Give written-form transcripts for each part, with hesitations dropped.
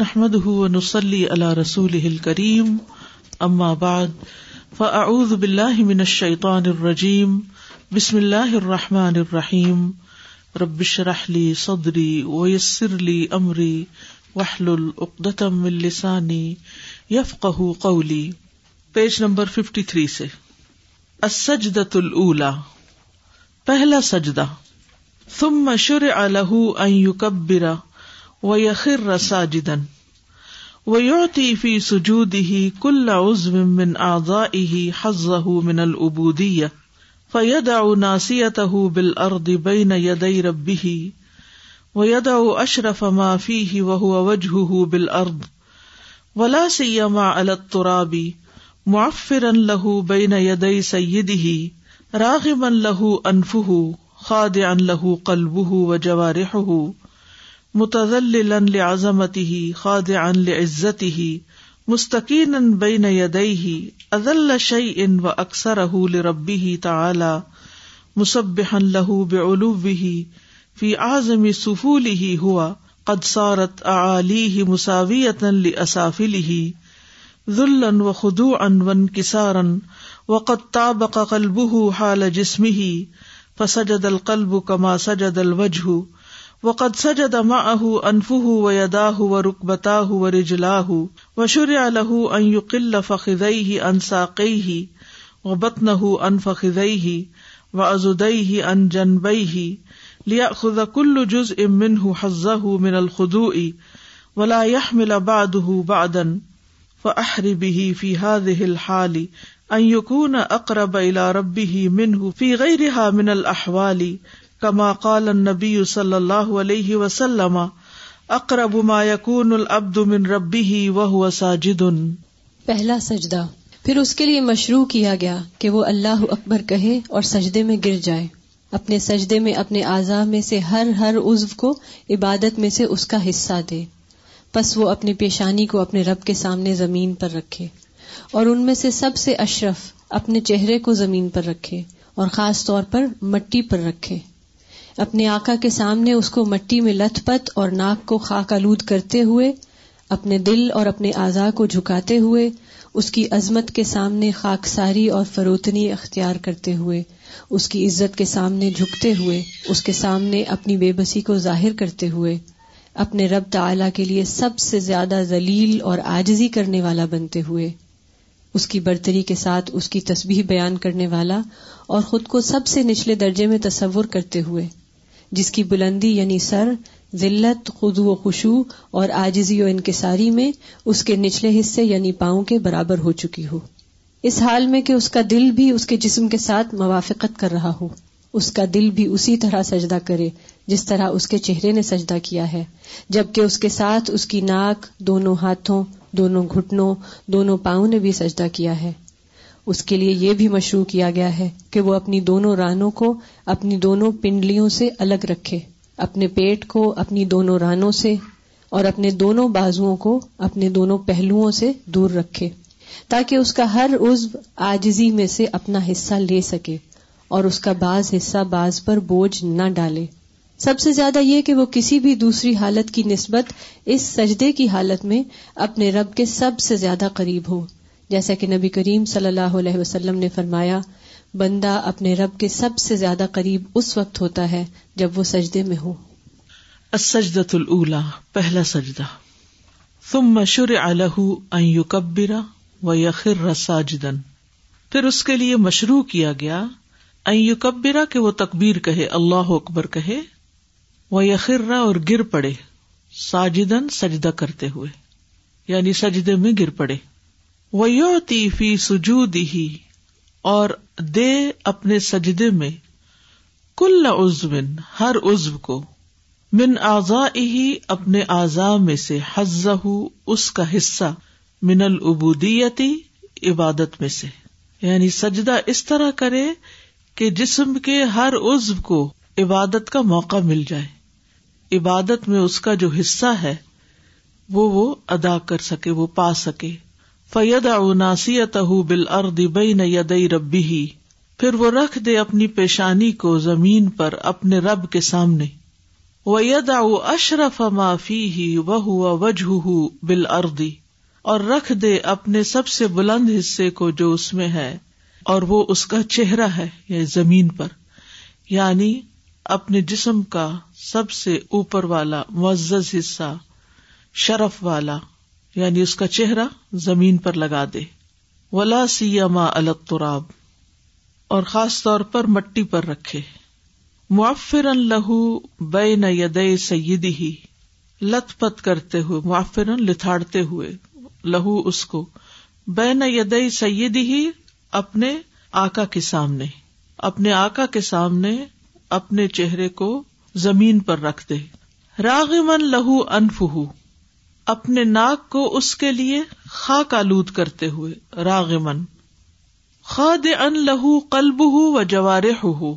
نحمده ونصلي على رسوله الكريم اما بعد فاعوذ بالله من الشيطان الرجيم بسم الله الرحمن الرحيم رب اشرح لي صدري ويسر لي امري واحلل عقدة من لساني يفقهوا قولي. پیج نمبر 53 سے السجدۃ الاولى، پہلا سجدہ. ثم شرع له ان يكبر وَيَخِرَّ سَاجِدًا وَيُعْطِي فِي سُجُودِهِ كُلَّ عُضْوٍ مِّنْ أَعْضَائِهِ حَظَّهُ مِنَ الْعُبُودِيَّةِ فَيَدَعُ نَاصِيَتَهُ بِالْأَرْضِ بَيْنَ يَدَيْ رَبِّهِ وَيَدَعُ أَشْرَفَ مَا فِيهِ وَهُوَ وَجْهُهُ بِالْأَرْضِ وَلَا سِيَّمَا عَلَى التُّرَابِ مُعَفِّرًا لَهُ بَيْنَ يَدَيْ سَيِّدِهِ رَاغِبًا لَهُ أَنْفُهُ خَادِعًا لَهُ قَلْبُهُ وَجَوَارِحُهُ متذللا لعظمته خاضعا لعزته مستقینا بین یدیہ اذل شیء واکثرہ لربہ تعالی مسبحا لہ بعلوہ فی اعظم سفولہ ہوا قد صارت اعالیہ مساویة لاسافلہ ذلا وخضوعا وانکسارا وقد طابق قلبہ حال جسمہ فسجد القلب کما سجد الوجہ وقد سجد معه انفه ويداه وركبتاه ورجلاه وشرع له ان يقل فخذيه عن ساقيه وبطنه عن فخذيه وعضديه عن جنبيه ليأخذ كل جزء منه حظه من الخضوع ولا يحمل بعده بعدا فأحر به في هذه الحال ان يكون اقرب الى ربه منه في غيرها من الاحوال كما قال النبي صلى الله عليه وسلم اقرب ما يكون العبد من ربه وهو ساجد. پہلا سجدہ. پھر اس کے لیے مشروع کیا گیا کہ وہ اللہ اکبر کہے اور سجدے میں گر جائے. اپنے سجدے میں اپنے اعضاء میں سے ہر عضو کو عبادت میں سے اس کا حصہ دے، پس وہ اپنی پیشانی کو اپنے رب کے سامنے زمین پر رکھے، اور ان میں سے سب سے اشرف اپنے چہرے کو زمین پر رکھے اور خاص طور پر مٹی پر رکھے. اپنے آقا کے سامنے اس کو مٹی میں لت پت اور ناک کو خاک آلود کرتے ہوئے، اپنے دل اور اپنے اعضاء کو جھکاتے ہوئے، اس کی عظمت کے سامنے خاک ساری اور فروتنی اختیار کرتے ہوئے، اس کی عزت کے سامنے جھکتے ہوئے، اس کے سامنے اپنی بے بسی کو ظاہر کرتے ہوئے، اپنے رب تعالیٰ کے لیے سب سے زیادہ ذلیل اور عاجزی کرنے والا بنتے ہوئے، اس کی برتری کے ساتھ اس کی تسبیح بیان کرنے والا اور خود کو سب سے نچلے درجے میں تصور کرتے ہوئے، جس کی بلندی یعنی سر، ذلت، خضوع و خشوع اور عاجزی و انکساری میں اس کے نچلے حصے یعنی پاؤں کے برابر ہو چکی ہو، اس حال میں کہ اس کا دل بھی اس کے جسم کے ساتھ موافقت کر رہا ہو. اس کا دل بھی اسی طرح سجدہ کرے جس طرح اس کے چہرے نے سجدہ کیا ہے، جبکہ اس کے ساتھ اس کی ناک، دونوں ہاتھوں، دونوں گھٹنوں، دونوں پاؤں نے بھی سجدہ کیا ہے. اس کے لیے یہ بھی مشروع کیا گیا ہے کہ وہ اپنی دونوں رانوں کو اپنی دونوں پنڈلیوں سے الگ رکھے، اپنے پیٹ کو اپنی دونوں رانوں سے اور اپنے دونوں بازوؤں کو اپنے دونوں پہلوؤں سے دور رکھے، تاکہ اس کا ہر عضو عاجزی میں سے اپنا حصہ لے سکے اور اس کا بعض حصہ بعض پر بوجھ نہ ڈالے. سب سے زیادہ یہ کہ وہ کسی بھی دوسری حالت کی نسبت اس سجدے کی حالت میں اپنے رب کے سب سے زیادہ قریب ہو، جیسا کہ نبی کریم صلی اللہ علیہ وسلم نے فرمایا، بندہ اپنے رب کے سب سے زیادہ قریب اس وقت ہوتا ہے جب وہ سجدے میں ہو. السجدۃ الاولی، پہلا سجدہ. ثم شرع له ان يكبر ويخر ساجدا، پھر اس کے لیے مشروع کیا گیا ان يكبر کہ وہ تکبیر کہے، اللہ اکبر کہے، ویخر اور گر پڑے، ساجدن سجدہ کرتے ہوئے، یعنی سجدے میں گر پڑے. وَيُعْتِي فِي سُجُودِهِ اور دے اپنے سجدے میں، کل عضو ہر عضو کو، من اعضائه اپنے اعضاء میں سے، حظہ اس کا حصہ، من العبودیت عبادت میں سے، یعنی سجدہ اس طرح کرے کہ جسم کے ہر عضو کو عبادت کا موقع مل جائے، عبادت میں اس کا جو حصہ ہے وہ ادا کر سکے، وہ پا سکے. فَيَدَعُ نَاصِيَتَهُ بِالْأَرْضِ بَيْنَ يَدَيْ رَبِّهِ پھر وہ رکھ دے اپنی پیشانی کو زمین پر اپنے رب کے سامنے، وَيَدَعُ أَشْرَفَ مَا فِيهِ وَهُوَ وَجْهُهُ بِالْأَرْضِ، اور رکھ دے اپنے سب سے بلند حصے کو جو اس میں ہے، اور وہ اس کا چہرہ ہے، یعنی زمین پر، یعنی اپنے جسم کا سب سے اوپر والا معزز حصہ، شرف والا، یعنی اس کا چہرہ زمین پر لگا دے۔ وَلَا سِيَّمَا عَلَى التُّرَابِ، اور خاص طور پر مٹی پر رکھے۔ مُعَفِّرًا لَهُ بَيْنَ يَدَيْ سَيِّدِهِ، لت پت کرتے ہوئے، مُعَفِّرًا لتھاڑتے ہوئے، لہو اس کو، بَيْنَ يَدَيْ سَيِّدِهِ، اپنے آقا کے سامنے، اپنے آقا کے سامنے اپنے چہرے کو زمین پر رکھ دے۔ راغمن لہو انفہ، اپنے ناک کو اس کے لیے خاک آلود کرتے ہوئے، راغمن۔ خادعن لہو قلبہ و جوارحہ،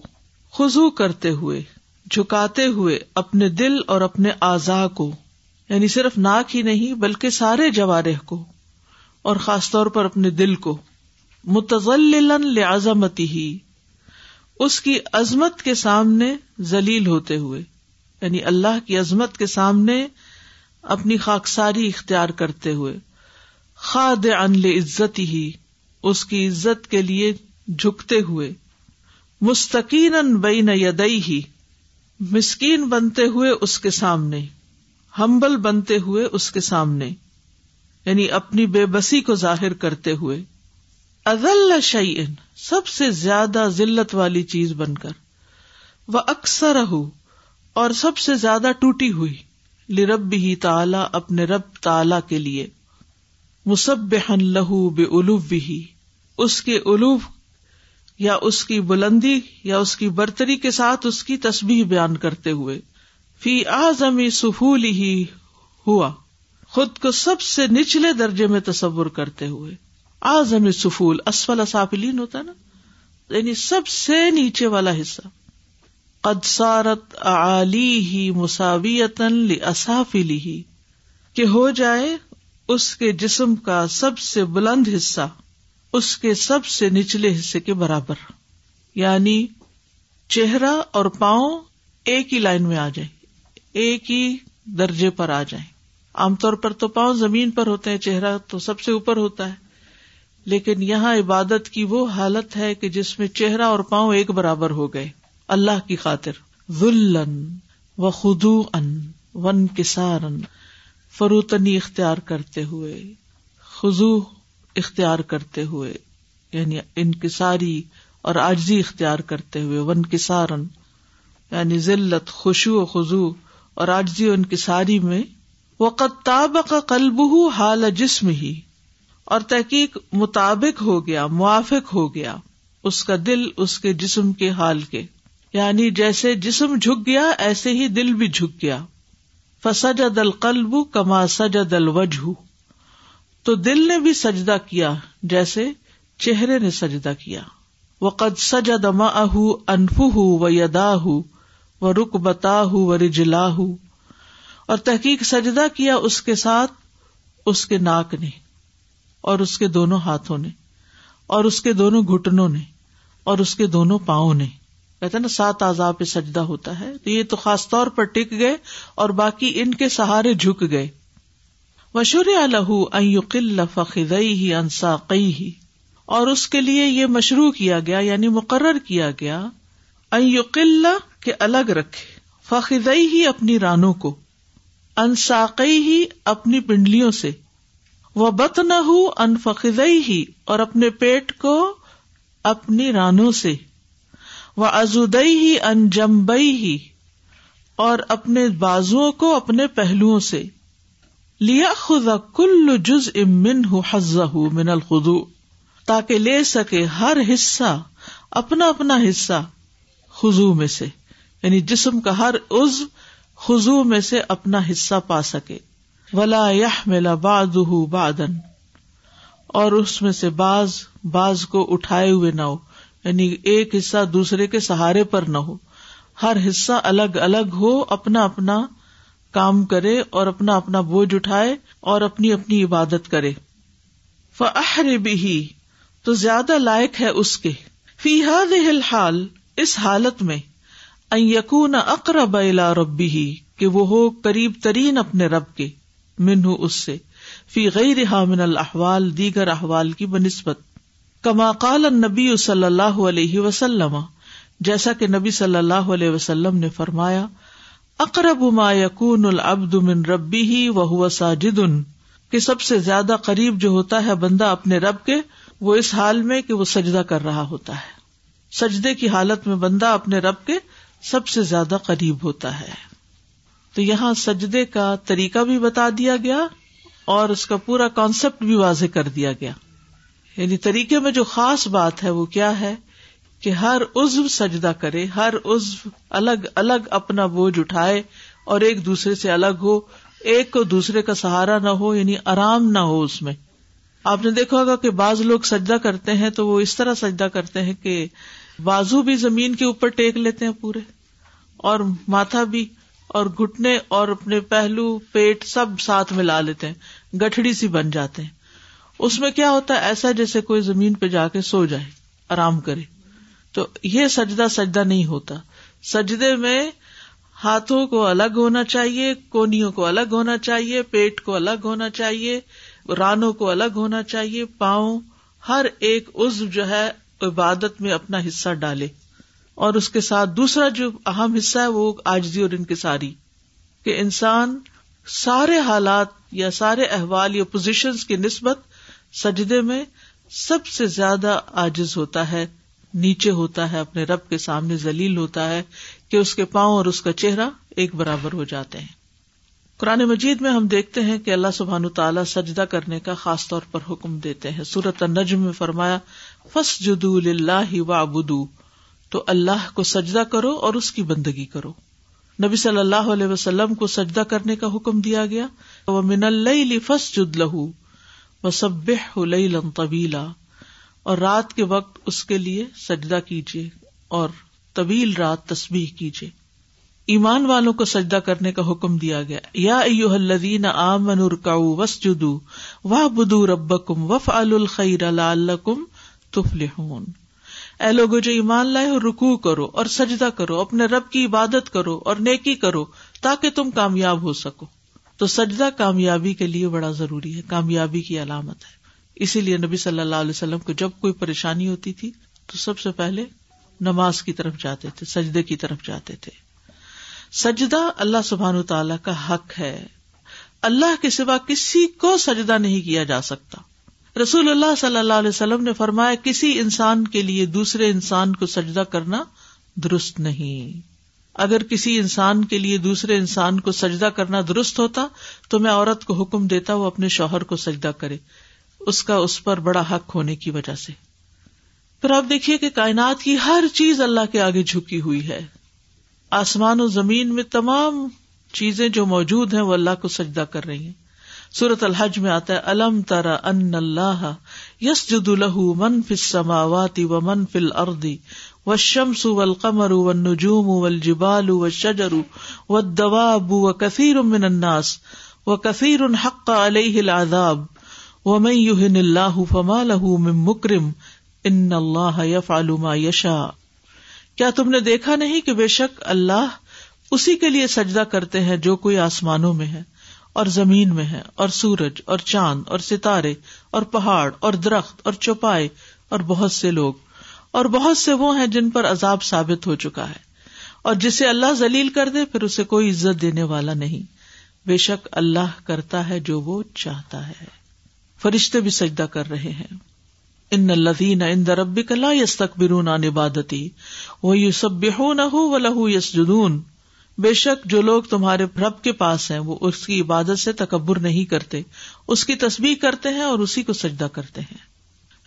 خضوع کرتے ہوئے، جھکاتے ہوئے اپنے دل اور اپنے اعضاء کو، یعنی صرف ناک ہی نہیں بلکہ سارے جوارح کو، اور خاص طور پر اپنے دل کو۔ متذللا لعظمتہ، اس کی عظمت کے سامنے ذلیل ہوتے ہوئے، یعنی اللہ کی عظمت کے سامنے اپنی خاکساری اختیار کرتے ہوئے۔ خاضعا لعزتہ، اس کی عزت کے لیے جھکتے ہوئے۔ مستقینا بین یدیہ، مسکین بنتے ہوئے اس کے سامنے، ہمبل بنتے ہوئے اس کے سامنے، یعنی اپنی بے بسی کو ظاہر کرتے ہوئے۔ اذل شیئن، سب سے زیادہ ذلت والی چیز بن کر۔ واکثرہ، اور سب سے زیادہ ٹوٹی ہوئی، لربہ تعالی، اپنے رب تعالی کے لیے۔ مسبحا لہ بعلوہ، اس کے علو یا اس کی بلندی یا اس کی برتری کے ساتھ اس کی تسبیح بیان کرتے ہوئے۔ فی اعظم سفولہ ہوا، خود کو سب سے نچلے درجے میں تصور کرتے ہوئے۔ اعظم سفول، اسفل سافلین ہوتا نا، یعنی سب سے نیچے والا حصہ۔ قد صارت اعالیہ مساویۃ لاسافلہ، کہ ہو جائے اس کے جسم کا سب سے بلند حصہ اس کے سب سے نچلے حصے کے برابر، یعنی چہرہ اور پاؤں ایک ہی لائن میں آ جائیں، ایک ہی درجے پر آ جائیں۔ عام طور پر تو پاؤں زمین پر ہوتے ہیں، چہرہ تو سب سے اوپر ہوتا ہے، لیکن یہاں عبادت کی وہ حالت ہے کہ جس میں چہرہ اور پاؤں ایک برابر ہو گئے اللہ کی خاطر۔ ذلن و خضوعا وانکسارا، فروتنی اختیار کرتے ہوئے، خضوع اختیار کرتے ہوئے، یعنی انکساری اور عاجزی اختیار کرتے ہوئے۔ وانکسارن، یعنی ذلت، خشوع و خضوع اور عاجزی و انکساری میں۔ وقد طابق قلبہ حال جسمہ، اور تحقیق مطابق ہو گیا، موافق ہو گیا اس کا دل اس کے جسم کے حال کے، یعنی جیسے جسم جھک گیا ایسے ہی دل بھی جھک گیا۔ فسجد القلب کما سجد الوجہ، تو دل نے بھی سجدہ کیا جیسے چہرے نے سجدہ کیا۔ وقد سجد معہ انفہ ویداہ ورکبتاہ ورجلاہ، اور تحقیق سجدہ کیا اس کے ساتھ اس کے ناک نے اور اس کے دونوں ہاتھوں نے اور اس کے دونوں گھٹنوں نے اور اس کے دونوں پاؤں نے۔ کہتے ہیں نا 7 اعضاء پہ سجدہ ہوتا ہے، تو یہ تو خاص طور پر ٹک گئے اور باقی ان کے سہارے جھک گئے۔ وَشُرِعَ لَهُ أَن يُقِلَّ فَخِذَيْهِ عَنْ سَاقَيْهِ، اور اس کے لیے یہ مشروع کیا گیا، یعنی مقرر کیا گیا، أَن يُقِلَّ، کہ الگ رکھے، فَخِذَيْهِ، اپنی رانوں کو، عَنْ سَاقَيْهِ، اپنی پنڈلیوں سے، وَبَطْنَهُ عَنْ فَخِذَيْهِ، اور اپنے پیٹ کو اپنی رانوں سے، وَعَضُدَيْهِ عَنْ جَنْبَيْهِ، اور اپنے بازوؤں کو اپنے پہلوؤں سے، لِيَأْخُذَ كُلُّ جُزْءٍ مِّنْهُ حَظَّهُ مِنَ الْخُضُوعِ، تاکہ لے سکے ہر حصہ اپنا اپنا حصہ خضوع میں سے، یعنی جسم کا ہر عضو خضوع میں سے اپنا حصہ پا سکے۔ ولا يحمل بعضه بعضا، اور اس میں سے بعض بعض کو اٹھائے ہوئے نہ ہو، یعنی ایک حصہ دوسرے کے سہارے پر نہ ہو، ہر حصہ الگ الگ ہو، اپنا اپنا کام کرے اور اپنا اپنا بوجھ اٹھائے اور اپنی اپنی عبادت کرے۔ فأحر به، تو زیادہ لائق ہے اس کے، فی هذه الحال، اس حالت میں، ان يكون اقرب الى ربه، کہ وہ ہو قریب ترین اپنے رب کے، منہ اس سے، فی غیرہا من الاحوال، دیگر احوال کی بنسبت، کما قال النبی صلی اللہ علیہ وسلم، جیسا کہ نبی صلی اللہ علیہ وسلم نے فرمایا، اقرب ما یکون العبد من ربہ وہو ساجد، کہ سب سے زیادہ قریب جو ہوتا ہے بندہ اپنے رب کے وہ اس حال میں کہ وہ سجدہ کر رہا ہوتا ہے، سجدے کی حالت میں بندہ اپنے رب کے سب سے زیادہ قریب ہوتا ہے۔ تو یہاں سجدے کا طریقہ بھی بتا دیا گیا اور اس کا پورا کانسیپٹ بھی واضح کر دیا گیا، یعنی طریقے میں جو خاص بات ہے وہ کیا ہے کہ ہر عضو سجدہ کرے، ہر عضو الگ الگ اپنا بوجھ اٹھائے اور ایک دوسرے سے الگ ہو، ایک کو دوسرے کا سہارا نہ ہو، یعنی آرام نہ ہو اس میں۔ آپ نے دیکھا ہوگا کہ بعض لوگ سجدہ کرتے ہیں تو وہ اس طرح سجدہ کرتے ہیں کہ بازو بھی زمین کے اوپر ٹیک لیتے ہیں پورے، اور ماتھا بھی، اور گھٹنے اور اپنے پہلو، پیٹ سب ساتھ میں لا لیتے ہیں، گٹھڑی سی بن جاتے ہیں۔ اس میں کیا ہوتا ہے، ایسا جیسے کوئی زمین پہ جا کے سو جائے، آرام کرے۔ تو یہ سجدہ نہیں ہوتا۔ سجدے میں ہاتھوں کو الگ ہونا چاہیے، کونیوں کو الگ ہونا چاہیے، پیٹ کو الگ ہونا چاہیے، رانوں کو الگ ہونا چاہیے، پاؤں، ہر ایک عضو جو ہے عبادت میں اپنا حصہ ڈالے، اور اس کے ساتھ دوسرا جو اہم حصہ ہے وہ عاجزی اور انکساری، کہ انسان سارے حالات یا سارے احوال یا پوزیشنز کی نسبت سجدے میں سب سے زیادہ عاجز ہوتا ہے، نیچے ہوتا ہے، اپنے رب کے سامنے ذلیل ہوتا ہے کہ اس کے پاؤں اور اس کا چہرہ ایک برابر ہو جاتے ہیں۔ قرآن مجید میں ہم دیکھتے ہیں کہ اللہ سبحانہ تعالیٰ سجدہ کرنے کا خاص طور پر حکم دیتے ہیں۔ سورۃ النجم میں فرمایا، فسجدوا للہ وعبدوا، تو اللہ کو سجدہ کرو اور اس کی بندگی کرو۔ نبی صلی اللہ علیہ وسلم کو سجدہ کرنے کا حکم دیا گیا، ومن اللیل فسجد لہ وسبحہ لیلا طویلا، اور رات کے وقت اس کے لیے سجدہ کیجیے اور طویل رات تسبیح کیجیے۔ ایمان والوں کو سجدہ کرنے کا حکم دیا گیا، یا ایھا الذین آمنوا ارکعوا واسجدوا واعبدوا ربکم وافعلوا الخیر لعلکم تفلحون، اے لوگو جو ایمان لائے ہو، رکوع کرو اور سجدہ کرو، اپنے رب کی عبادت کرو اور نیکی کرو تاکہ تم کامیاب ہو سکو۔ تو سجدہ کامیابی کے لیے بڑا ضروری ہے، کامیابی کی علامت ہے۔ اسی لیے نبی صلی اللہ علیہ وسلم کو جب کوئی پریشانی ہوتی تھی تو سب سے پہلے نماز کی طرف جاتے تھے، سجدے کی طرف جاتے تھے۔ سجدہ اللہ سبحانہ تعالیٰ کا حق ہے، اللہ کے سوا کسی کو سجدہ نہیں کیا جا سکتا۔ رسول اللہ صلی اللہ علیہ وسلم نے فرمایا، کسی انسان کے لیے دوسرے انسان کو سجدہ کرنا درست نہیں۔ اگر کسی انسان کے لیے دوسرے انسان کو سجدہ کرنا درست ہوتا تو میں عورت کو حکم دیتا وہ اپنے شوہر کو سجدہ کرے، اس کا اس پر بڑا حق ہونے کی وجہ سے۔ پھر آپ دیکھیے کہ کائنات کی ہر چیز اللہ کے آگے جھکی ہوئی ہے، آسمان و زمین میں تمام چیزیں جو موجود ہیں وہ اللہ کو سجدہ کر رہی ہیں۔ سورۃ الحج میں آتا ہے، الم تر ان اللہ یسجد لہ من فی السماوات و من فی الارض والشمس والقمر والنجوم والجبال والشجر والدواب وکثیر من الناس وکثیر حق علیہ العذاب ومن یہن اللہ فما لہ من مکرم ان اللہ یفعل ما یشاء۔ کیا تم نے دیکھا نہیں کہ بے شک اللہ اسی کے لیے سجدہ کرتے ہیں جو کوئی آسمانوں میں ہے اور زمین میں ہے، اور سورج اور چاند اور ستارے اور پہاڑ اور درخت اور چوپائے اور بہت سے لوگ، اور بہت سے وہ ہیں جن پر عذاب ثابت ہو چکا ہے، اور جسے اللہ ذلیل کر دے پھر اسے کوئی عزت دینے والا نہیں۔ بے شک اللہ کرتا ہے جو وہ چاہتا ہے۔ فرشتے بھی سجدہ کر رہے ہیں، ان الذین عند ربک لا یستکبرون عن عبادتی ویسبحونہ ولہ یسجدون، بے شک جو لوگ تمہارے رب کے پاس ہیں وہ اس کی عبادت سے تکبر نہیں کرتے، اس کی تسبیح کرتے ہیں اور اسی کو سجدہ کرتے ہیں۔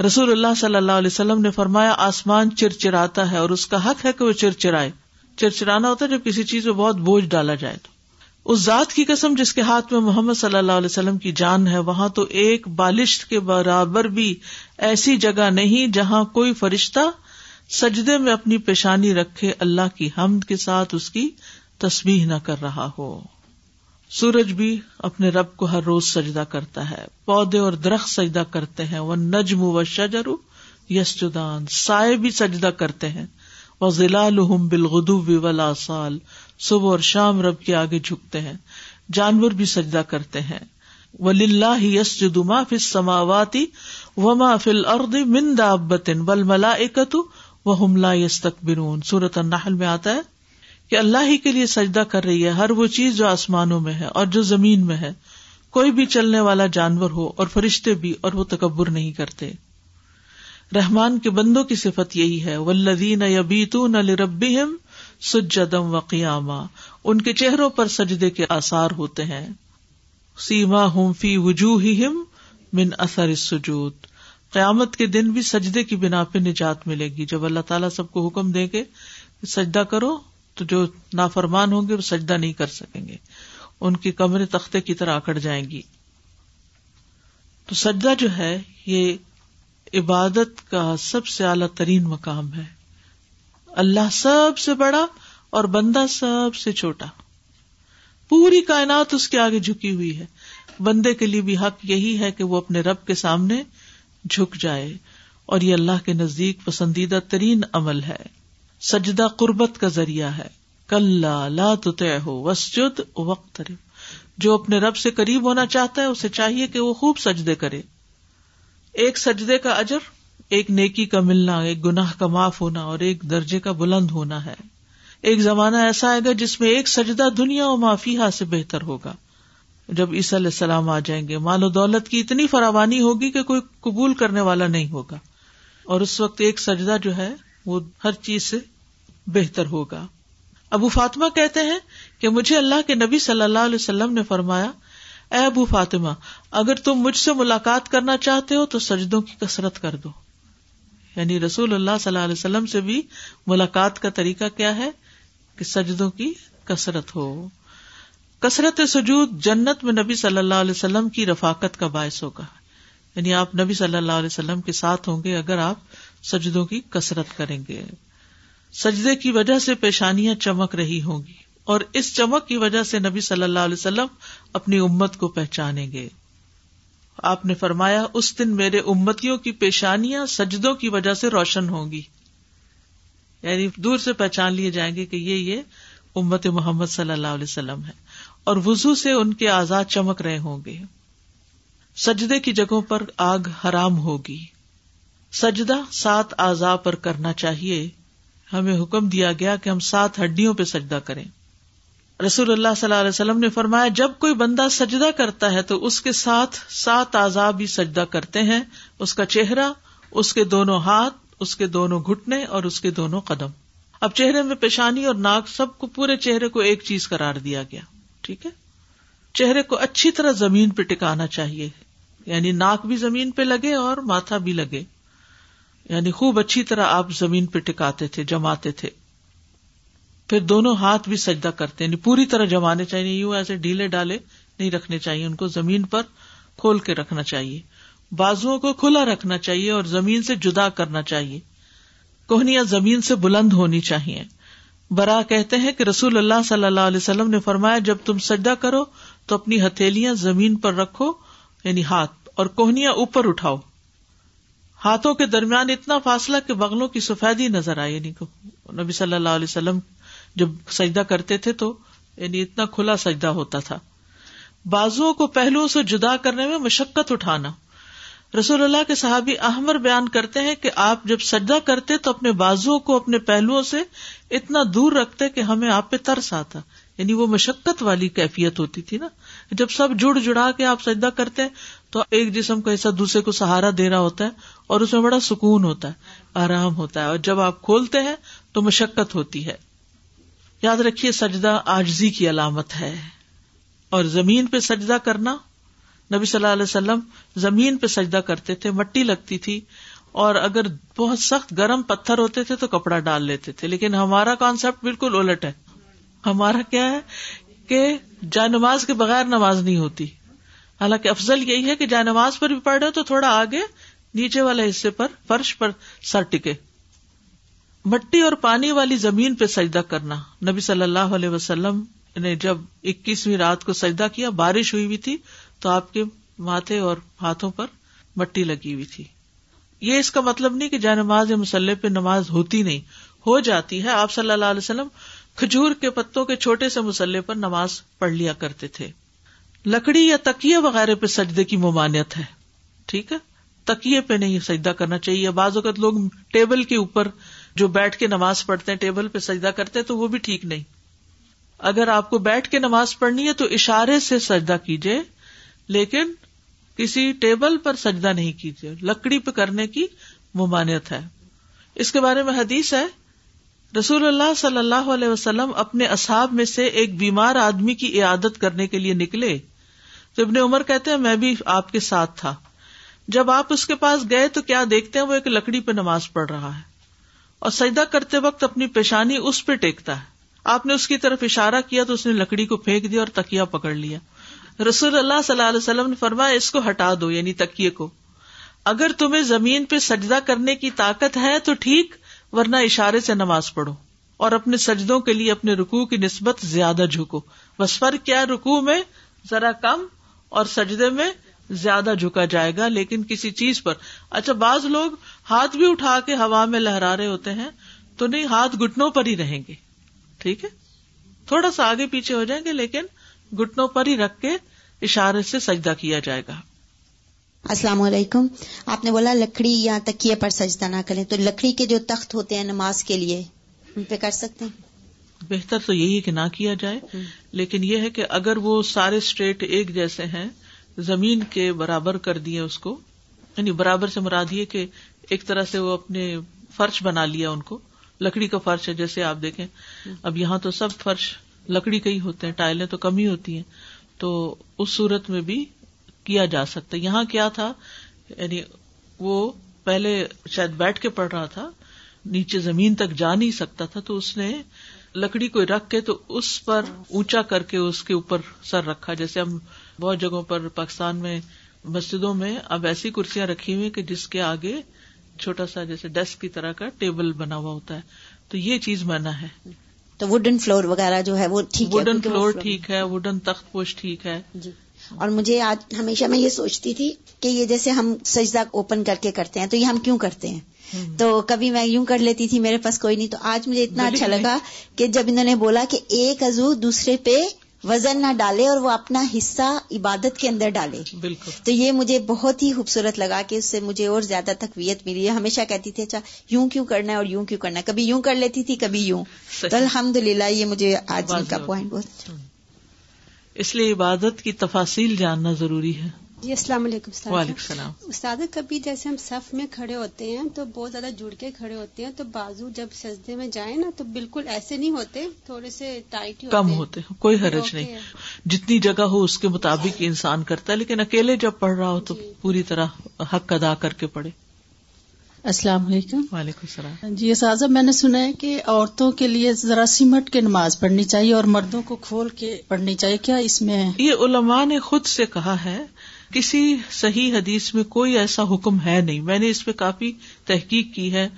رسول اللہ صلی اللہ علیہ وسلم نے فرمایا، آسمان چرچراتا ہے اور اس کا حق ہے کہ وہ چرچرائے۔ چرچرانا ہوتا ہے جب کسی چیز میں بہت بوجھ ڈالا جائے۔ تو اس ذات کی قسم جس کے ہاتھ میں محمد صلی اللہ علیہ وسلم کی جان ہے، وہاں تو ایک بالشت کے برابر بھی ایسی جگہ نہیں جہاں کوئی فرشتہ سجدے میں اپنی پیشانی رکھے، اللہ کی حمد کے ساتھ اس کی تسبیح نہ کر رہا ہو۔ سورج بھی اپنے رب کو ہر روز سجدہ کرتا ہے، پودے اور درخت سجدہ کرتے ہیں، والنجم والشجر یسجدان، سائے بھی سجدہ کرتے ہیں، وظلالهم بالغدو والآصال، صبح اور شام رب کے آگے جھکتے ہیں، جانور بھی سجدہ کرتے ہیں. وَلِلَّهِ يَسْجُدُ مَا فِي السَّمَاوَاتِ وَمَا فِي الْأَرْضِ مِن دَابَّةٍ وَالْمَلَائِكَةُ وَهُمْ لَا يَسْتَكْبِرُونَ. سورۃ النحل میں آتا ہے کہ اللہ ہی کے لیے سجدہ کر رہی ہے ہر وہ چیز جو آسمانوں میں ہے اور جو زمین میں ہے، کوئی بھی چلنے والا جانور ہو اور فرشتے بھی، اور وہ تکبر نہیں کرتے. رحمان کے بندوں کی صفت یہی ہے، والذین یبیتون لربہم سجدم و قیاما، ان کے چہروں پر سجدے کے آثار ہوتے ہیں. سیماہم فی وجوہہم من اثر السجود، قیامت کے دن بھی سجدے کی بنا پہ نجات ملے گی. جب اللہ تعالیٰ سب کو حکم دیں گے سجدہ کرو تو جو نافرمان ہوں گے وہ سجدہ نہیں کر سکیں گے، ان کی کمریں تختے کی طرح اکڑ جائیں گی. تو سجدہ جو ہے یہ عبادت کا سب سے اعلیٰ ترین مقام ہے. اللہ سب سے بڑا اور بندہ سب سے چھوٹا، پوری کائنات اس کے آگے جھکی ہوئی ہے. بندے کے لیے بھی حق یہی ہے کہ وہ اپنے رب کے سامنے جھک جائے، اور یہ اللہ کے نزدیک پسندیدہ ترین عمل ہے. سجدہ قربت کا ذریعہ ہے. کلا لا تطعہ واسجد واقترب، جو اپنے رب سے قریب ہونا چاہتا ہے اسے چاہیے کہ وہ خوب سجدے کرے. ایک سجدے کا اجر، ایک نیکی کا ملنا، ایک گناہ کا معاف ہونا، اور ایک درجے کا بلند ہونا ہے. ایک زمانہ ایسا آئے گا جس میں ایک سجدہ دنیا و ما فیہا سے بہتر ہوگا. جب عیسیٰ علیہ السلام آ جائیں گے، مال و دولت کی اتنی فراوانی ہوگی کہ کوئی قبول کرنے والا نہیں ہوگا، اور اس وقت ایک سجدہ جو ہے وہ ہر چیز سے بہتر ہوگا. ابو فاطمہ کہتے ہیں کہ مجھے اللہ کے نبی صلی اللہ علیہ وسلم نے فرمایا، اے ابو فاطمہ، اگر تم مجھ سے ملاقات کرنا چاہتے ہو تو سجدوں کی کثرت کر دو. یعنی رسول اللہ صلی اللہ علیہ وسلم سے بھی ملاقات کا طریقہ کیا ہے کہ سجدوں کی کثرت ہو. کثرت سجود جنت میں نبی صلی اللہ علیہ وسلم کی رفاقت کا باعث ہوگا. یعنی آپ نبی صلی اللہ علیہ وسلم کے ساتھ ہوں گے اگر آپ سجدوں کی کثرت کریں گے. سجدے کی وجہ سے پیشانیاں چمک رہی ہوں گی، اور اس چمک کی وجہ سے نبی صلی اللہ علیہ وسلم اپنی امت کو پہچانیں گے. آپ نے فرمایا، اس دن میرے امتیوں کی پیشانیاں سجدوں کی وجہ سے روشن ہوں گی. یعنی دور سے پہچان لیے جائیں گے کہ یہ امت محمد صلی اللہ علیہ وسلم ہے، اور وضو سے ان کے اعضاء چمک رہے ہوں گے. سجدے کی جگہوں پر آگ حرام ہوگی. سجدہ 7 اعضاء پر کرنا چاہیے. ہمیں حکم دیا گیا کہ ہم 7 ہڈیوں پہ سجدہ کریں. رسول اللہ صلی اللہ علیہ وسلم نے فرمایا، جب کوئی بندہ سجدہ کرتا ہے تو اس کے ساتھ 7 اعضاء بھی سجدہ کرتے ہیں، اس کا چہرہ، اس کے دونوں ہاتھ، اس کے دونوں گھٹنے اور اس کے دونوں قدم. اب چہرے میں پیشانی اور ناک، سب کو، پورے چہرے کو ایک چیز قرار دیا گیا. ٹھیک ہے، چہرے کو اچھی طرح زمین پہ ٹکانا چاہیے، یعنی ناک بھی زمین پہ لگے اور ماتھا بھی لگے. یعنی خوب اچھی طرح آپ زمین پہ ٹکاتے تھے، جماتے تھے. پھر دونوں ہاتھ بھی سجدہ کرتے ہیں، پوری طرح جمانے چاہیے، یوں ایسے ڈھیلے ڈالے نہیں رکھنے چاہیے، ان کو زمین پر کھول کے رکھنا چاہیے. بازوؤں کو کھلا رکھنا چاہیے اور زمین سے جدا کرنا چاہیے. کوہنیاں زمین سے بلند ہونی چاہیے. برا کہتے ہیں کہ رسول اللہ صلی اللہ علیہ وسلم نے فرمایا، جب تم سجدہ کرو تو اپنی ہتھیلیاں زمین پر رکھو، یعنی ہاتھ، اور کوہنیاں اوپر اٹھاؤ. ہاتھوں کے درمیان اتنا فاصلہ کہ بغلوں کی سفیدی نظر آئے. یعنی نبی صلی اللہ علیہ وسلم جب سجدہ کرتے تھے تو یعنی اتنا کھلا سجدہ ہوتا تھا. بازوؤں کو پہلوؤں سے جدا کرنے میں مشقت اٹھانا. رسول اللہ کے صحابی احمر بیان کرتے ہیں کہ آپ جب سجدہ کرتے تو اپنے بازوؤں کو اپنے پہلوؤں سے اتنا دور رکھتے کہ ہمیں آپ پہ ترس آتا. یعنی وہ مشقت والی کیفیت ہوتی تھی نا. جب سب جڑا کے آپ سجدہ کرتے ہیں تو ایک جسم کا حصہ دوسرے کو سہارا دے رہا ہوتا ہے، اور اس میں بڑا سکون ہوتا ہے، آرام ہوتا ہے. اور جب آپ کھولتے ہیں تو مشقت ہوتی ہے. یاد رکھیے، سجدہ عاجزی کی علامت ہے. اور زمین پہ سجدہ کرنا، نبی صلی اللہ علیہ وسلم زمین پہ سجدہ کرتے تھے، مٹی لگتی تھی، اور اگر بہت سخت گرم پتھر ہوتے تھے تو کپڑا ڈال لیتے تھے. لیکن ہمارا کانسیپٹ بالکل الٹ ہے. ہمارا کیا ہے کہ جائے نماز کے بغیر نماز نہیں ہوتی. حالانکہ افضل یہی ہے کہ جائے نماز پر بھی پڑھ رہے ہو تو تھوڑا آگے نیچے والے حصے پر، فرش پر سر ٹکے. مٹی اور پانی والی زمین پہ سجدہ کرنا. نبی صلی اللہ علیہ وسلم نے جب 21ویں رات کو سجدہ کیا، بارش ہوئی ہوئی تھی تو آپ کے ماتھے اور ہاتھوں پر مٹی لگی ہوئی تھی. یہ اس کا مطلب نہیں کہ جائے نماز یا مصلی پہ نماز ہوتی نہیں، ہو جاتی ہے. آپ صلی اللہ علیہ وسلم کھجور کے پتوں کے چھوٹے سے مسلح پر نماز پڑھ لیا کرتے تھے. لکڑی یا تکیے وغیرہ پہ سجدے کی ممانعت ہے. ٹھیک ہے، تکیے پہ نہیں سجدہ کرنا چاہیے. بعض اوقات لوگ ٹیبل کے اوپر جو بیٹھ کے نماز پڑھتے ہیں ٹیبل پہ سجدہ کرتے ہیں، تو وہ بھی ٹھیک نہیں. اگر آپ کو بیٹھ کے نماز پڑھنی ہے تو اشارے سے سجدہ کیجیے، لیکن کسی ٹیبل پر سجدہ نہیں کیجیے. لکڑی پہ کرنے کی ممانعت ہے. اس کے بارے میں حدیث ہے، رسول اللہ صلی اللہ علیہ وسلم اپنے اصحاب میں سے ایک بیمار آدمی کی عیادت کرنے کے لیے نکلے تو ابن عمر کہتے ہیں میں بھی آپ کے ساتھ تھا. جب آپ اس کے پاس گئے تو کیا دیکھتے ہیں، وہ ایک لکڑی پہ نماز پڑھ رہا ہے اور سجدہ کرتے وقت اپنی پیشانی اس پہ ٹیکتا ہے. آپ نے اس کی طرف اشارہ کیا تو اس نے لکڑی کو پھینک دیا اور تکیہ پکڑ لیا. رسول اللہ صلی اللہ علیہ وسلم نے فرمایا اس کو ہٹا دو، یعنی تکیے کو. اگر تمہیں زمین پہ سجدہ کرنے کی طاقت ہے تو ٹھیک، ورنہ اشارے سے نماز پڑھو اور اپنے سجدوں کے لیے اپنے رکوع کی نسبت زیادہ جھکو. بس فرق کیا، رکوع میں ذرا کم اور سجدے میں زیادہ جھکا جائے گا، لیکن کسی چیز پر. اچھا، بعض لوگ ہاتھ بھی اٹھا کے ہوا میں لہرا رہے ہوتے ہیں، تو نہیں، ہاتھ گھٹنوں پر ہی رہیں گے. ٹھیک ہے، تھوڑا سا آگے پیچھے ہو جائیں گے لیکن گھٹنوں پر ہی رکھ کے اشارے سے سجدہ کیا جائے گا. السلام علیکم. آپ نے بولا لکڑی یا تکیے پر سجدہ نہ کریں، تو لکڑی کے جو تخت ہوتے ہیں نماز کے لیے ان پہ کر سکتے ہیں؟ بہتر تو یہی ہے کہ نہ کیا جائے، لیکن یہ ہے کہ اگر وہ سارے اسٹریٹ ایک جیسے ہیں، زمین کے برابر کر دیے اس کو، یعنی برابر سے مراد یہ کہ ایک طرح سے وہ اپنے فرش بنا لیا ان کو. لکڑی کا فرش ہے، جیسے آپ دیکھیں اب یہاں تو سب فرش لکڑی کے ہی ہوتے ہیں، ٹائلیں تو کم ہی ہوتی ہیں. تو اس صورت میں بھی کیا جا سکتا. یہاں کیا تھا، یعنی وہ پہلے شاید بیٹھ کے پڑھ رہا تھا، نیچے زمین تک جا نہیں سکتا تھا، تو اس نے لکڑی کو رکھ کے تو اس پر اونچا کر کے اس کے اوپر سر رکھا. جیسے ہم بہت جگہوں پر پاکستان میں مسجدوں میں اب ایسی کرسیاں رکھی ہوئی کہ جس کے آگے چھوٹا سا جیسے ڈیسک کی طرح کا ٹیبل بنا ہوا ہوتا ہے، تو یہ چیز منع ہے. تو ووڈن فلور وغیرہ جو ہے وہ ٹھیک ہے، ووڈن فلور ٹھیک ہے، ووڈن تخت پوش ٹھیک ہے. اور مجھے آج ہمیشہ میں یہ سوچتی تھی کہ یہ جیسے ہم سجدہ اوپن کر کے کرتے ہیں تو یہ ہم کیوں کرتے ہیں، تو کبھی میں یوں کر لیتی تھی میرے پاس کوئی نہیں. تو آج مجھے اتنا اچھا لگا کہ جب انہوں نے بولا کہ ایک عضو دوسرے پہ وزن نہ ڈالے اور وہ اپنا حصہ عبادت کے اندر ڈالے. بالکل، تو یہ مجھے بہت ہی خوبصورت لگا کہ اس سے مجھے اور زیادہ تقویت ملی. ہمیشہ کہتی تھی اچھا یوں کیوں کرنا ہے اور یوں کیوں کرنا ہے، کبھی یوں کر لیتی تھی کبھی یوں. تو الحمدللہ یہ مجھے آج کا پوائنٹ بہت. اس لیے عبادت کی تفاصیل جاننا ضروری ہے. جی السلام علیکم. وعلیکم السلام. استاد کبھی جیسے ہم صف میں کھڑے ہوتے ہیں تو بہت زیادہ جڑ کے کھڑے ہوتے ہیں، تو بازو جب سجدے میں جائیں نا تو بالکل ایسے نہیں ہوتے، تھوڑے سے ٹائٹ کم ہوتے ہیں. کوئی حرج نہیں، جتنی جگہ ہو اس کے مطابق انسان کرتا ہے، لیکن اکیلے جب پڑھ رہا ہو تو پوری طرح حق ادا کر کے پڑھے. السلام علیکم. وعلیکم السلام. جی اساتذہ میں نے سنا ہے کہ عورتوں کے لیے ذرا سمٹ کے نماز پڑھنی چاہیے اور مردوں کو کھول کے پڑھنی چاہیے، کیا اس میں؟ یہ علماء نے خود سے کہا ہے، کسی صحیح حدیث میں کوئی ایسا حکم ہے نہیں. میں نے اس پہ کافی تحقیق کی ہے،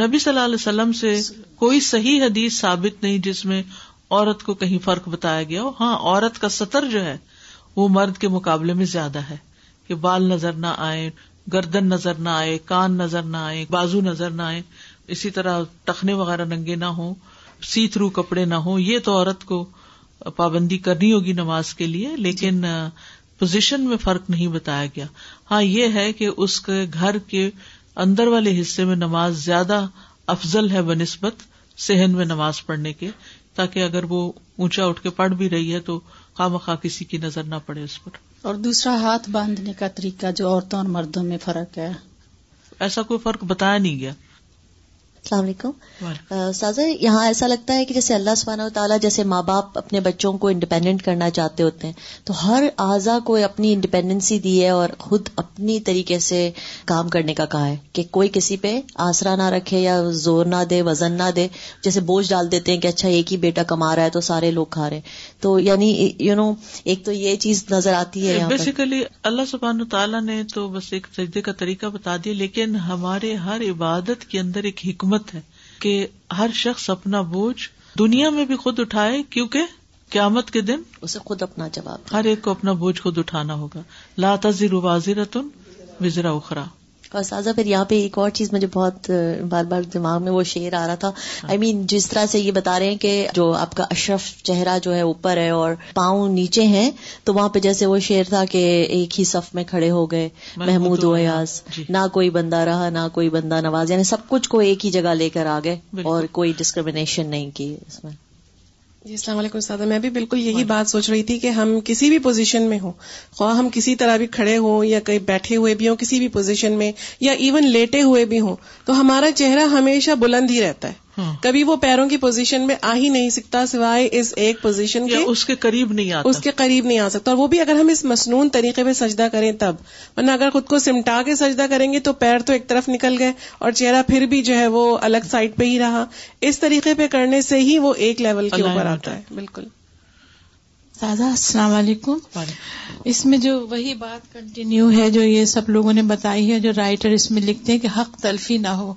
نبی صلی اللہ علیہ وسلم سے کوئی صحیح حدیث ثابت نہیں جس میں عورت کو کہیں فرق بتایا گیا ہو. ہاں، عورت کا ستر جو ہے وہ مرد کے مقابلے میں زیادہ ہے کہ بال نظر نہ آئے، گردن نظر نہ آئے، کان نظر نہ آئے، بازو نظر نہ آئے، اسی طرح تخنے وغیرہ ننگے نہ ہوں، سی تھرو کپڑے نہ ہوں. یہ تو عورت کو پابندی کرنی ہوگی نماز کے لیے، لیکن پوزیشن میں فرق نہیں بتایا گیا. ہاں یہ ہے کہ اس کے گھر کے اندر والے حصے میں نماز زیادہ افضل ہے بنسبت صحن میں نماز پڑھنے کے، تاکہ اگر وہ اونچا اٹھ کے پڑھ بھی رہی ہے تو خامخواہ کسی کی نظر نہ پڑے اس پر. اور دوسرا ہاتھ باندھنے کا طریقہ جو عورتوں اور مردوں میں فرق ہے، ایسا کوئی فرق بتایا نہیں گیا. السلام علیکم. سازہ یہاں ایسا لگتا ہے کہ جیسے اللہ سبحانہ و تعالیٰ جیسے ماں باپ اپنے بچوں کو انڈیپینڈنٹ کرنا چاہتے ہوتے ہیں تو ہر اعضا کو اپنی انڈیپینڈنسی دی ہے اور خود اپنی طریقے سے کام کرنے کا کہا ہے کہ کوئی کسی پہ آسرا نہ رکھے یا زور نہ دے، وزن نہ دے. جیسے بوجھ ڈال دیتے ہیں کہ اچھا ایک ہی بیٹا کما رہا ہے تو سارے لوگ کھا رہے ہیں، تو یعنی یو نو ایک تو یہ چیز نظر آتی ہے. بیسیکلی اللہ سبحانہ و تعالیٰ نے تو بس ایک سجدے کا طریقہ بتا دیا، لیکن ہمارے ہر عبادت کے اندر ایک حکمت ہے کہ ہر شخص اپنا بوجھ دنیا میں بھی خود اٹھائے، کیونکہ قیامت کے دن اسے خود اپنا جواب، ہر ایک کو اپنا بوجھ خود اٹھانا ہوگا. لا تزر وازرۃ وزر اخری. اور سازا پھر یہاں پہ ایک اور چیز مجھے بہت بار بار دماغ میں وہ شعر آ رہا تھا. I mean جس طرح سے یہ بتا رہے ہیں کہ جو آپ کا اشرف چہرہ جو ہے اوپر ہے اور پاؤں نیچے ہیں, تو وہاں پہ جیسے وہ شعر تھا کہ ایک ہی صف میں کھڑے ہو گئے محمود و ایاز, نہ کوئی بندہ رہا نہ کوئی بندہ نواز, یعنی سب کچھ کو ایک ہی جگہ لے کر آ گئے اور کوئی ڈسکرمنیشن نہیں کی اس میں. جی السلام علیکم استاد, میں بھی بالکل یہی بات سوچ رہی تھی کہ ہم کسی بھی پوزیشن میں ہوں, خواہ ہم کسی طرح بھی کھڑے ہوں یا کہیں بیٹھے ہوئے بھی ہوں, کسی بھی پوزیشن میں یا ایون لیٹے ہوئے بھی ہوں, تو ہمارا چہرہ ہمیشہ بلند ہی رہتا ہے, کبھی وہ پیروں کی پوزیشن میں آ ہی نہیں سکتا سوائے اس ایک پوزیشن کے, اس کے قریب نہیں آتا, اس کے قریب نہیں آ سکتا. اور وہ بھی اگر ہم اس مسنون طریقے پہ سجدہ کریں تب, ورنہ اگر خود کو سمٹا کے سجدہ کریں گے تو پیر تو ایک طرف نکل گئے اور چہرہ پھر بھی جو ہے وہ الگ سائڈ پہ ہی رہا. اس طریقے پہ کرنے سے ہی وہ ایک لیول کے اوپر آتا ہے. بالکل سازا السلام علیکم. اس میں جو وہی بات کنٹینیو ہے جو یہ سب لوگوں نے بتائی ہے, جو رائٹر اس میں لکھتے ہیں کہ حق تلفی نہ ہو,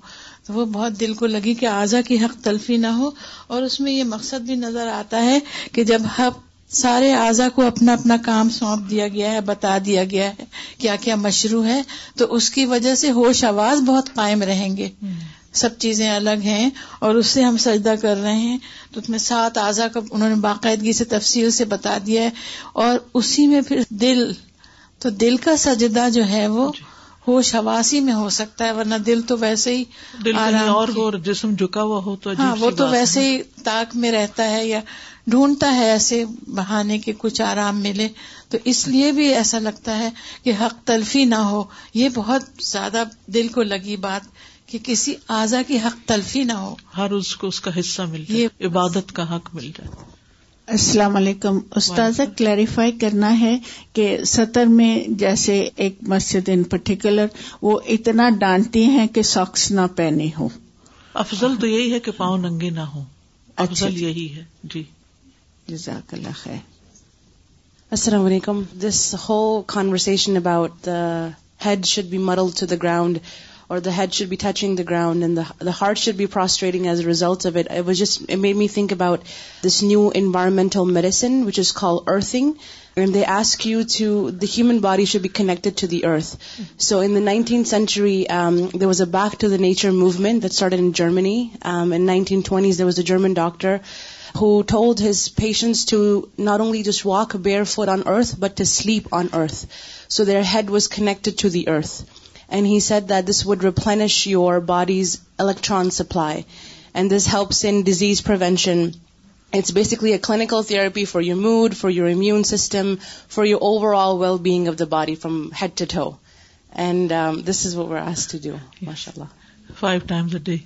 تو وہ بہت دل کو لگی کہ اعضا کی حق تلفی نہ ہو. اور اس میں یہ مقصد بھی نظر آتا ہے کہ جب سارے اعضا کو اپنا اپنا کام سونپ دیا گیا ہے, بتا دیا گیا ہے کیا کیا مشروع ہے, تو اس کی وجہ سے ہوش آواز بہت قائم رہیں گے. سب چیزیں الگ ہیں اور اس سے ہم سجدہ کر رہے ہیں, تو اس میں 7 اعضا کا انہوں نے باقاعدگی سے تفصیل سے بتا دیا ہے. اور اسی میں پھر دل, تو دل کا سجدہ جو ہے وہ ہوش حواسی میں ہو سکتا ہے, ورنہ دل تو ویسے ہی دل اور جسم جھکا ہوا ہو تو ہاں وہ تو ویسے ہی تاک میں رہتا ہے یا ڈھونڈتا ہے ایسے بہانے کے کچھ آرام ملے. تو اس لیے بھی ایسا لگتا ہے کہ حق تلفی نہ ہو, یہ بہت زیادہ دل کو لگی بات کہ کسی اعضا کی حق تلفی نہ ہو, ہر اس کو اس کا حصہ مل جائے, عبادت کا حق مل جائے. السلام علیکم استاذہ, کلیریفائی کرنا ہے کہ سطر میں جیسے ایک مسجد ان پرٹیکولر وہ اتنا ڈانٹتی ہیں کہ ساکس نہ پہنے ہوں. افضل تو یہی ہے کہ پاؤں ننگے نہ ہوں, افضل یہی ہے. جی جزاک اللہ خیر. السلام علیکم. This whole conversation about the head should be مڈلڈ to the ground or the head should be touching the ground and the heart should be prostrating as a result of it, it made me think about this new environmental medicine which is called earthing, and they ask you to, the human body should be connected to the earth. So in the 19th century there was a back to the nature movement that started in Germany. In 1920s there was a German doctor who told his patients to not only just walk barefoot on earth but to sleep on earth, so their head was connected to the earth. And he said that this would replenish your body's electron supply. And this helps in disease prevention. It's basically a clinical therapy for your mood, for your immune system, for your overall well-being of the body from head to toe. And this is what we're asked to do. Yes. MashaAllah. 5 times a day.